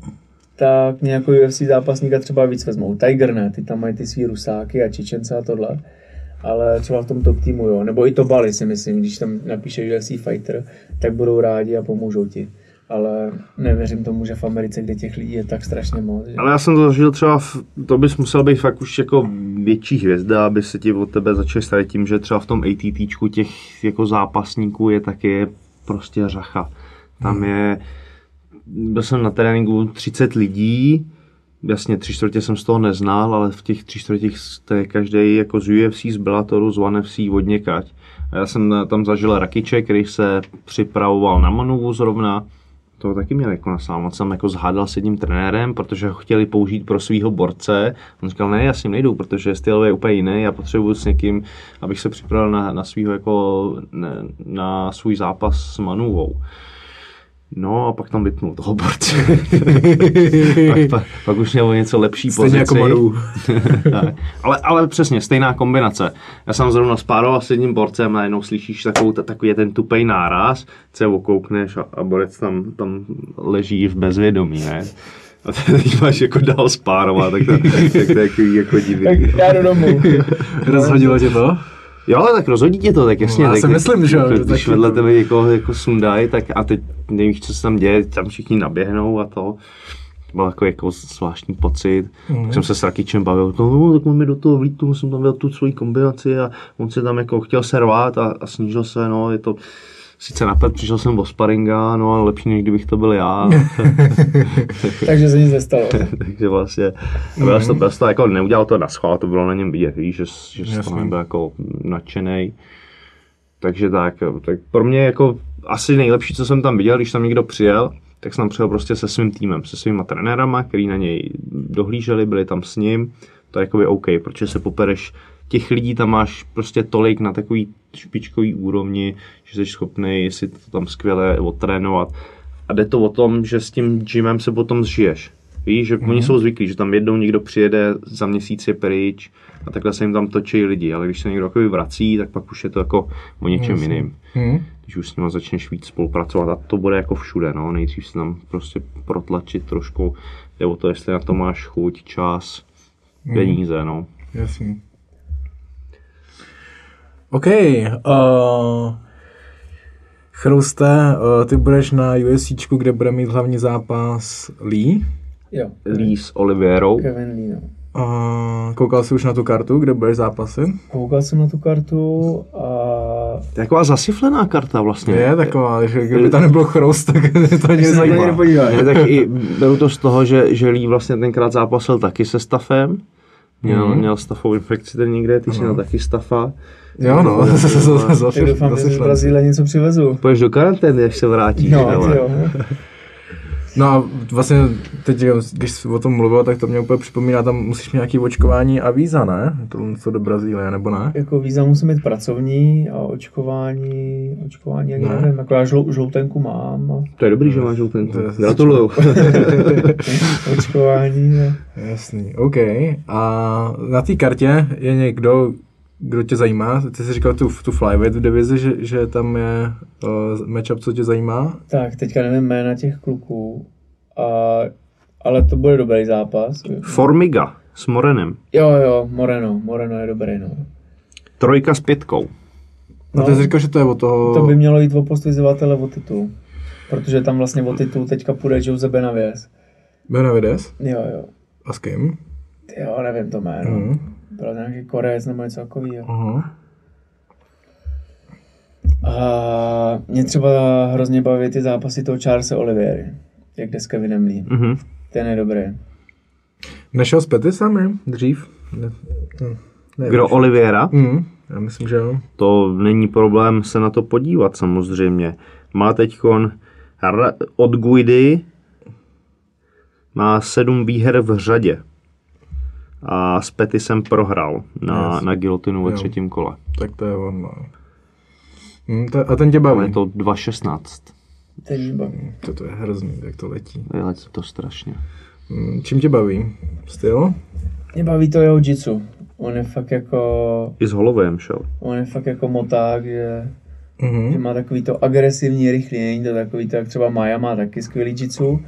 tak nějakou UFC zápasníka třeba víc vezmou. Tiger ne, ty tam mají ty svý rusáky a Čečence a tohle. Ale třeba v tom top týmu, jo. Nebo i to Bali si myslím, když tam napíše UFC Fighter, tak budou rádi a pomůžou ti. Ale nevěřím tomu, že v Americe, kde těch lidí je tak strašně moc. Že? Ale já jsem to zažil třeba, to bys musel být fakt už jako větší hvězda, aby se ti od tebe začali starat tím, že třeba v tom ATTčku těch jako zápasníků je taky prostě řacha. Tam je, byl jsem na tréninku 30 lidí, jasně, 3/4 jsem z toho neznal, ale v těch 3/4 jste každý jako z UFC, z Bellatoru, z ONE FC, od někať. A já jsem tam zažil Rakiče, který se připravoval na Manuvu zrovna. To taky měl jako na sám. Jsem jako zhádal s jedním trenérem, protože ho chtěli použít pro svýho borce. On říkal, ne, já s ním nejdu, protože styl je úplně jiný, já potřebuji s někým, abych se připravil na svýho jako, na svůj zápas s Manuvou. No a pak tam vypnul toho borce. pak už měl něco lepší stejně pozici. ale přesně, stejná kombinace. Já jsem zrovna spároval s jedním borcem, najednou slyšíš takový ten tupej náraz, se okoukneš a borec tam leží v bezvědomí, ne? A teď máš jako dál spárovat, tak to je takový jako divný. Tak já do domu. Rozhodilo tě to? Jo, ale tak rozhodí tě to, tak jasně. Já si myslím, že jo. Když vedle tebe jako sundají, tak a teď nevíš, co se tam děje, tam všichni naběhnou a to. Byl takový jako zvláštní pocit. Tak jsem se s Rakičem bavil, tak on mi do toho vlítl, jsem tam dělal tu svoji kombinaci a on se tam jako chtěl servát a snížil se, no, je to... Sice napad, přišel jsem do sparinga, no ale lepší, než kdybych to byl já. Takže se nic nestalo. Takže vlastně, to jako neudělal to naschvál, to bylo na něm vidět, víš, že to nebyl jako nadšenej. Takže tak pro mě jako asi nejlepší, co jsem tam viděl, když tam někdo přijel, tak jsem tam přijel prostě se svým týmem, se svýma trenérama, který na něj dohlíželi, byli tam s ním. To je jakoby OK, protože se popereš, těch lidí tam máš prostě tolik na takový špičkový úrovni, že jsi schopný si to tam skvěle odtrénovat. A jde to o tom, že s tím gymem se potom zžiješ. Víš, že oni jsou zvyklí, že tam jednou někdo přijede, za měsíc je pryč a takhle se jim tam točí lidi, ale když se někdo takový vrací, tak pak už je to jako o něčem jiným. Když už s nima začneš víc spolupracovat a to bude jako všude, no, nejdřív se tam prostě protlačit trošku, jde o to, jestli na to máš chuť, čas, peníze, no. Jasně. OK, Chrouste, ty budeš na USCčku, kde bude mít hlavní zápas Lee? Jo. Lee s Oliveirou. Kevin Lee, no. Koukal jsi už na tu kartu, kde budeš zápasy? Koukal jsem na tu kartu a... Taková zasiflená karta vlastně. Je taková, že kdyby tam nebyl Chroust, tak to ani nezajímá. Tak i beru to z toho, že Lee vlastně tenkrát zápasil taky se Staffem. Měl stafovou infekci tady někde, ty jsi měl taky stafa. Jo no, zase doufám, že z Brazílie něco přivezu. Půjdeš do karantény, až se vrátíš. No a vlastně teď, když o tom mluvil, tak to mě úplně připomíná, tam musíš mít nějaké očkování a víza, ne? To něco do Brazílie, nebo ne? Jako víza musí mít pracovní a očkování jak ne. Nevím, jako já žloutenku mám. To je dobrý, že máš žloutenku, gratuluju. Očkování, ne. Jasný, OK. A na té kartě je někdo, kdo tě zajímá? Ty jsi říkal tu flyweight v divizi, že tam je matchup, co tě zajímá? Tak, teďka nevím jména těch kluků, ale to bude dobrý zápas. Formiga s Morenem. Jo, Moreno je dobrý, no. Trojka s pětkou. No, a ty jsi říkal, že to je o toho... To by mělo jít o postvizovatele o titul, protože tam vlastně o titul teďka půjde Jose Benavides. Benavides? Jo. A s kým? Jo, nevím to jméno. Byl nějaký Korec nebo něco takového. A mě třeba hrozně baví ty zápasy toho Charlesa Oliveiry, jak jde s Kevinem Lee. Ten je dobrý. Nešel s Pettisem dřív? Ne, kdo, Oliveira? Já myslím, že jo. To není problém se na to podívat samozřejmě. Má teďkon od Guidy má 7 výher v řadě. A s Pettisem prohrál na gilotinu ve třetím kole. Tak to je on. A ten tě baví? Je to 2.16. Ten baví. To je hrozný, jak to letí. Letí to strašně. Čím tě baví? Styl? Mě baví to jeho jitsu. On je fakt jako... I s Hollowayem šel. On je fakt jako moták, že má takový to agresivní, rychlý. Není to takový to, jak třeba Maia má taky skvělý jitsu.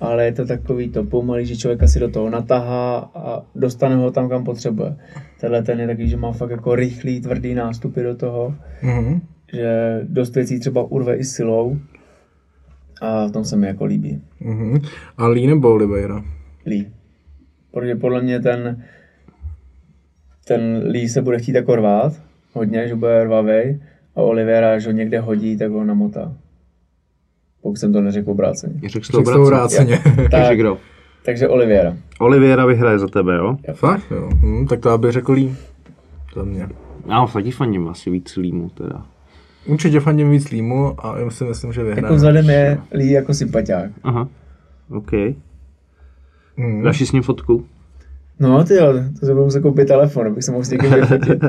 Ale je to takový to pomalý, že člověk asi do toho natahá a dostane ho tam, kam potřebuje. Tenhle ten je takový, že má fakt jako rychlý, tvrdý nástupy do toho, že dostující třeba urve i silou a v tom se mi jako líbí. A Lee nebo Oliveira? Lee. Protože podle mě ten Lee se bude chtít jako rvát hodně, že bude rvavej a Oliveira, až ho někde hodí, tak ho namotá. Pokud jsem to neřekl obráceně. Řekl jsi to obráceně. Takže kdo? Takže Oliveira. Oliveira vyhraje za tebe, jo? Ja. Fakt? Jo. Tak to já bych řekl Lee. Za mě. Já fandím asi víc Leemu teda. Určitě fandím víc Leemu a já si myslím, že vyhraje. Jako vzhledem je Lee jako sympaťák. Aha. OK. Dáš si s ním fotku? No tyjo, to se budu muset koupit telefon, abych se mohl s někým vyfotit.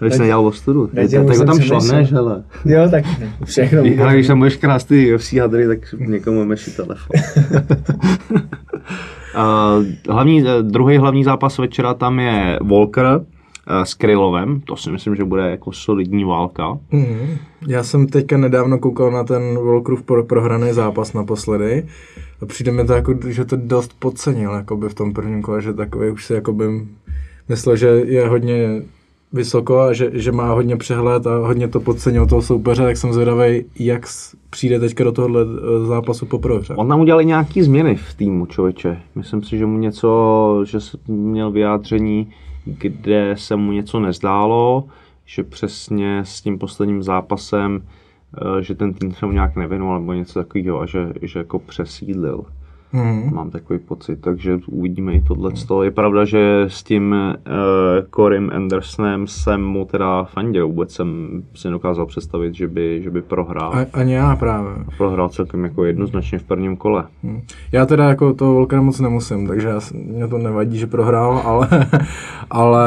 Abych se nejal o studu, tak ho tam šlaneš, hele. Jo, tak všechno. Když tam budeš krást ty UFC hadry, tak někomu máš i telefon. Druhý hlavní zápas večera tam je Walker s Krylovem, to si myslím, že bude jako solidní válka. Já jsem teďka nedávno koukal na ten Volkrův prohraný zápas naposledy a přijde mi to jako, že to dost podcenil jakoby v tom prvním kole, že takový už si jakoby myslel, že je hodně vysoko a že má hodně přehled a hodně to podcenil toho soupeře, tak jsem zvědavý, jak přijde teďka do tohohle zápasu po prohře. On tam udělal nějaký změny v týmu, člověče. Myslím si, že mu něco, že měl vyjádření, kde se mu něco nezdálo, že přesně s tím posledním zápasem, že ten tým se mu nějak nevěnul nebo něco takového a že jako přesídlil. Mám takový pocit, takže uvidíme i tohleto. Je pravda, že s tím Corym Andersonem jsem mu teda fanděl, vůbec jsem si nedokázal představit, že by prohrál. Ani já právě. A prohrál celkem jako jednoznačně v prvním kole. Já teda jako toho Volkera moc nemusím, takže mě to nevadí, že prohrál, ale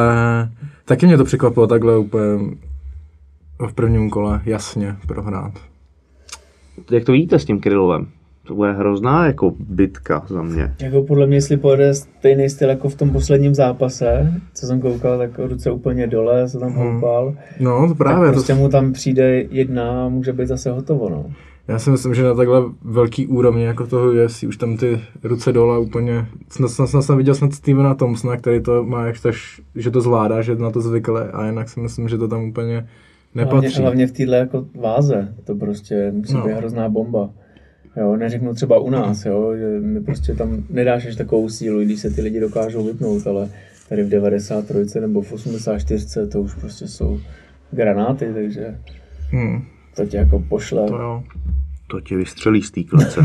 taky mě to překvapilo takhle úplně v prvním kole jasně prohrát. Jak to vidíte s tím Krylovem? To bude hrozná jako bitka za mě. Jako podle mě, jestli pojede stejný styl jako v tom posledním zápase, co jsem koukal, tak ruce úplně dole, se tam houpal. No, to právě. Tak prostě mu tam přijde jedna a může být zase hotovo, no. Já si myslím, že na takhle velký úrovni jako toho UFC už tam ty ruce dole úplně... Snad jsem viděl Stevena Thompsona, který to má že to zvládá, že na to zvykle a jinak si myslím, že to tam úplně nepatří. Hlavně v téhle jako váze, to prostě musí být hrozná bomba. Jo, neřeknu třeba u nás, jo, že mi prostě tam nedáš až takovou sílu, když se ty lidi dokážou vypnout, ale tady v 93 nebo v 84 to už prostě jsou granáty, takže to tě jako pošle. To tě vystřelí z té klece.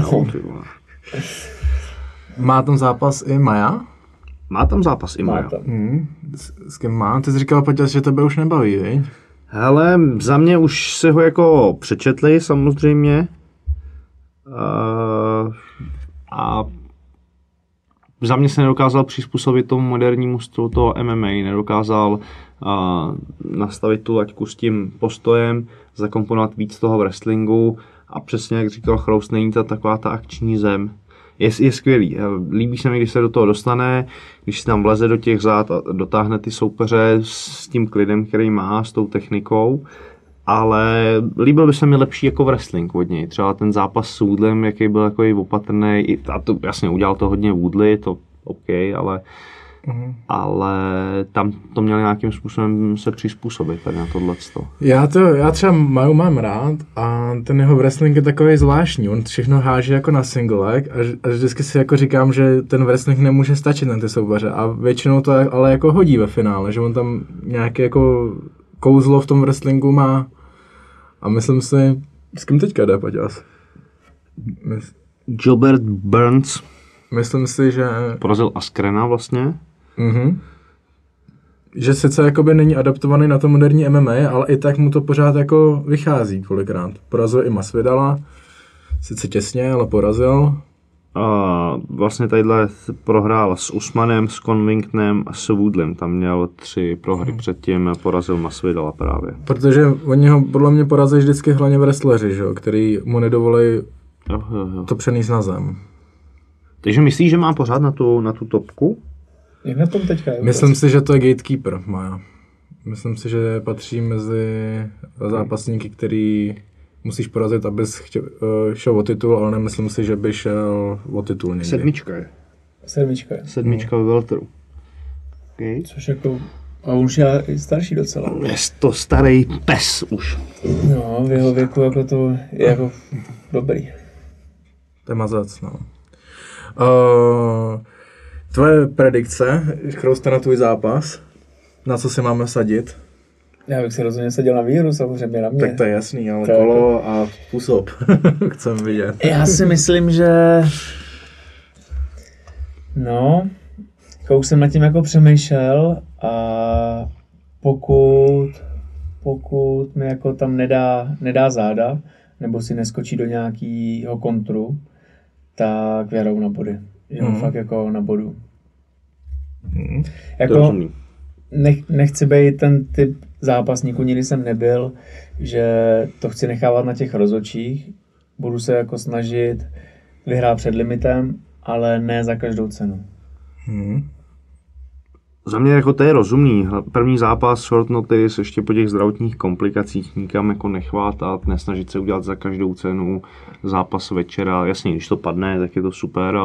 Má ten zápas i Maia? Má tam zápas i Maia. S kým má? Ty jsi říkal, Paťa, že tebe už nebaví, viď? Hele, za mě už se ho jako přečetli samozřejmě. A za mě se nedokázal přizpůsobit tomu modernímu stylu toho MMA, nedokázal nastavit tu laťku s tím postojem, zakomponovat víc toho wrestlingu a přesně jak říkal Chroust, není ta taková ta akční zem. Je skvělý, líbí se mi, když se do toho dostane, když se tam vleze do těch zád a dotáhne ty soupeře s tím klidem, který má, s tou technikou, ale líbil by se mi lepší jako wrestling od něj, třeba ten zápas s Woodlem, jaký byl takový opatrnej, a to jasně udělal to hodně Woodley, to OK, ale tam to měl nějakým způsobem se přizpůsobit tady na tohleto. Já třeba Maju mám rád a ten jeho wrestling je takový zvláštní, on všechno háže jako na single leg a vždycky si jako říkám, že ten wrestling nemůže stačit na ty soubaře a většinou to ale jako hodí ve finále, že on tam nějaké jako kouzlo v tom wrestlingu má a myslím si, s kým teďka jde, Paťas? Gilbert Burns. Myslím si, že... Porazil Askrena vlastně. Mm-hmm. Že sice jakoby není adaptovaný na to moderní MMA, ale i tak mu to pořád jako vychází kolikrát. Porazil i Masvidala, sice těsně, ale porazil. A vlastně tadyhle prohrál s Usmanem, s Covingtonem a s Woodlem. Tam měl 3 prohry předtím a porazil Masvidala právě. Protože oni ho podle mě porazí vždycky hlavně wrestleri, že? Který mu nedovolí to přenést na zem. Takže myslíš, že má pořád na tu topku? Jak na tom teďka je? Myslím si, že to je gatekeeper, Maia. Myslím si, že patří mezi zápasníky, který musíš porazit, abys šel o titul, ale nemyslím si, že by šel o titul někdy. Sedmička je. Sedmička ve welteru. Okay. Což jako... A už je starší docela. Je to starý pes už. No, v jeho věku jako to je jako dobrý. To je mazac, no. Tvoje predikce, Chrouste, na tvůj zápas, na co si máme sadit? Já bych si rozhodně sadil na víru, samozřejmě na mě. Tak to je jasný, ale kolo a působ, chcem vidět. Já si myslím, že... No, už jsem nad tím jako přemýšlel a pokud mi jako tam nedá záda, nebo si neskočí do nějakého kontru, tak věrou na body. Jenom fakt jako na bodu. Jako nechci být ten typ zápasníků, nikdy jsem nebyl, že to chci nechávat na těch rozhodčích. Budu se jako snažit vyhrát před limitem, ale ne za každou cenu. Za mě jako to je rozumný. První zápas, short notice, ještě po těch zdravotních komplikacích nikam jako nechvátat, nesnažit se udělat za každou cenu zápas večera. Jasně, když to padne, tak je to super,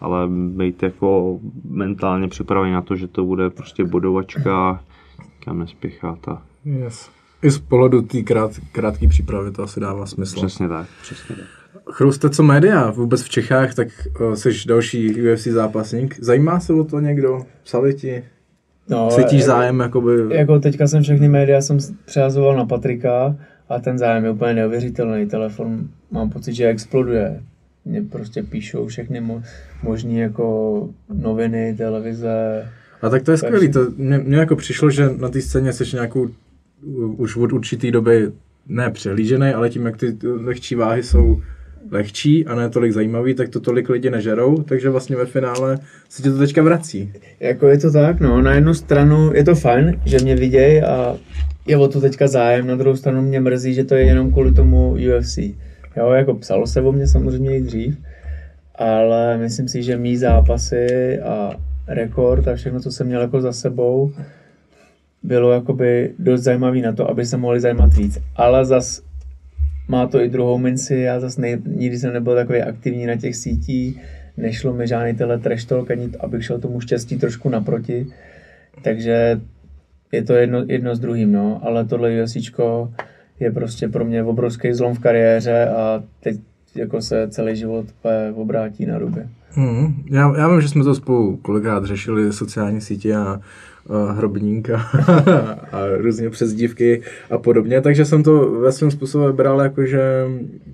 ale být jako mentálně připravený na to, že to bude prostě bodovačka, nikam nespěchat. A... Yes. I z pohledu té krátké přípravy to asi dává smysl. Přesně tak. Chrouste, co média vůbec v Čechách, tak jsi další UFC zápasník. Zajímá se o to někdo? Psali ti? No, cítíš zájem? Jako teďka jsem všechny média přehazoval na Patrika a ten zájem je úplně neuvěřitelný. Telefon mám pocit, že exploduje. Mě prostě píšou všechny možný jako noviny, televize. A tak to je skvělý. Mně jako přišlo, že na té scéně jsi nějakou už od určitý doby nepřehlížený, ale tím, jak ty lehčí váhy jsou lehčí a ne tolik zajímavý, tak to tolik lidi nežerou, takže vlastně ve finále se ti to teďka vrací. Jako je to tak, no, na jednu stranu je to fajn, že mě viděj a je o to teďka zájem, na druhou stranu mě mrzí, že to je jenom kvůli tomu UFC. Jo, jako psalo se o mě samozřejmě i dřív, ale myslím si, že mý zápasy a rekord a všechno, co jsem měl jako za sebou, bylo jakoby dost zajímavý na to, aby se mohli zajímat víc. Ale zas má to i druhou minci, já zas nikdy jsem nebyl takový aktivní na těch sítích, nešlo mi žádný tyhle trash talk, ani abych šel tomu štěstí trošku naproti. Takže je to jedno s druhým, no. Ale tohle UFCčko je prostě pro mě obrovský zlom v kariéře a teď jako se celý život obrátí na ruby. Já vím, že jsme to spolu kolikrát řešili, sociální sítě a Hrobníka a různě přezdívky a podobně, takže jsem to ve svém způsobu bral jakože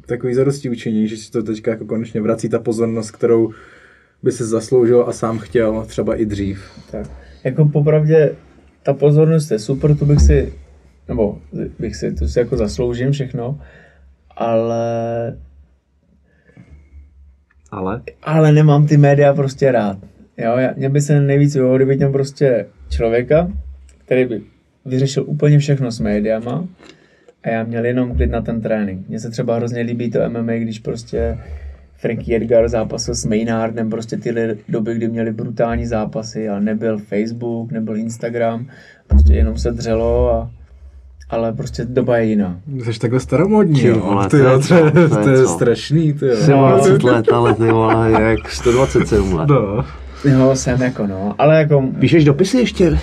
takový zadosti učení, že si to teďka jako konečně vrací ta pozornost, kterou by se zasloužil a sám chtěl třeba i dřív. Tak. Jako popravdě ta pozornost je super, tu bych si, nebo bych si, tu si jako zasloužím všechno, ale nemám ty média prostě rád. Jo, mě by se nejvíc vyhovovalo, kdyby měl prostě člověka, který by vyřešil úplně všechno s médiama a já měl jenom klid na ten trénink. Mně se třeba hrozně líbí to MMA, když prostě Frankie Edgar zápasil s Maynardem, prostě tyhle doby, kdy měli brutální zápasy, ale nebyl Facebook, nebyl Instagram, prostě jenom se dřelo a ale prostě doba je jiná. Jsi takhle staromodní, jo. To je strašný, ty jo. 17 let, ale ty vole, jak 127 let. No. Jo, jsem jako no, ale jako... Píšeš dopisy ještě?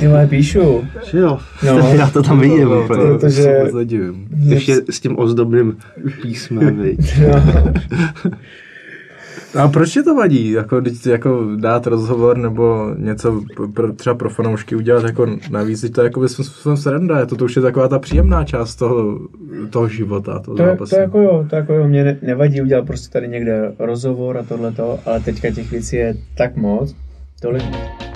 Tyhle, píšu. Jo, no. Já to tam vidím, protože... Ještě s tím ozdobným písmem, viď. A proč tě to vadí, jako dát rozhovor nebo něco třeba pro fanoušky udělat jako navíc, když to je jako svým způsobem sranda, to už je taková ta příjemná část toho života, toho zápasu. To jako jo, mě nevadí udělat prostě tady někde rozhovor a tohleto, ale teďka těch věcí je tak moc, tolik.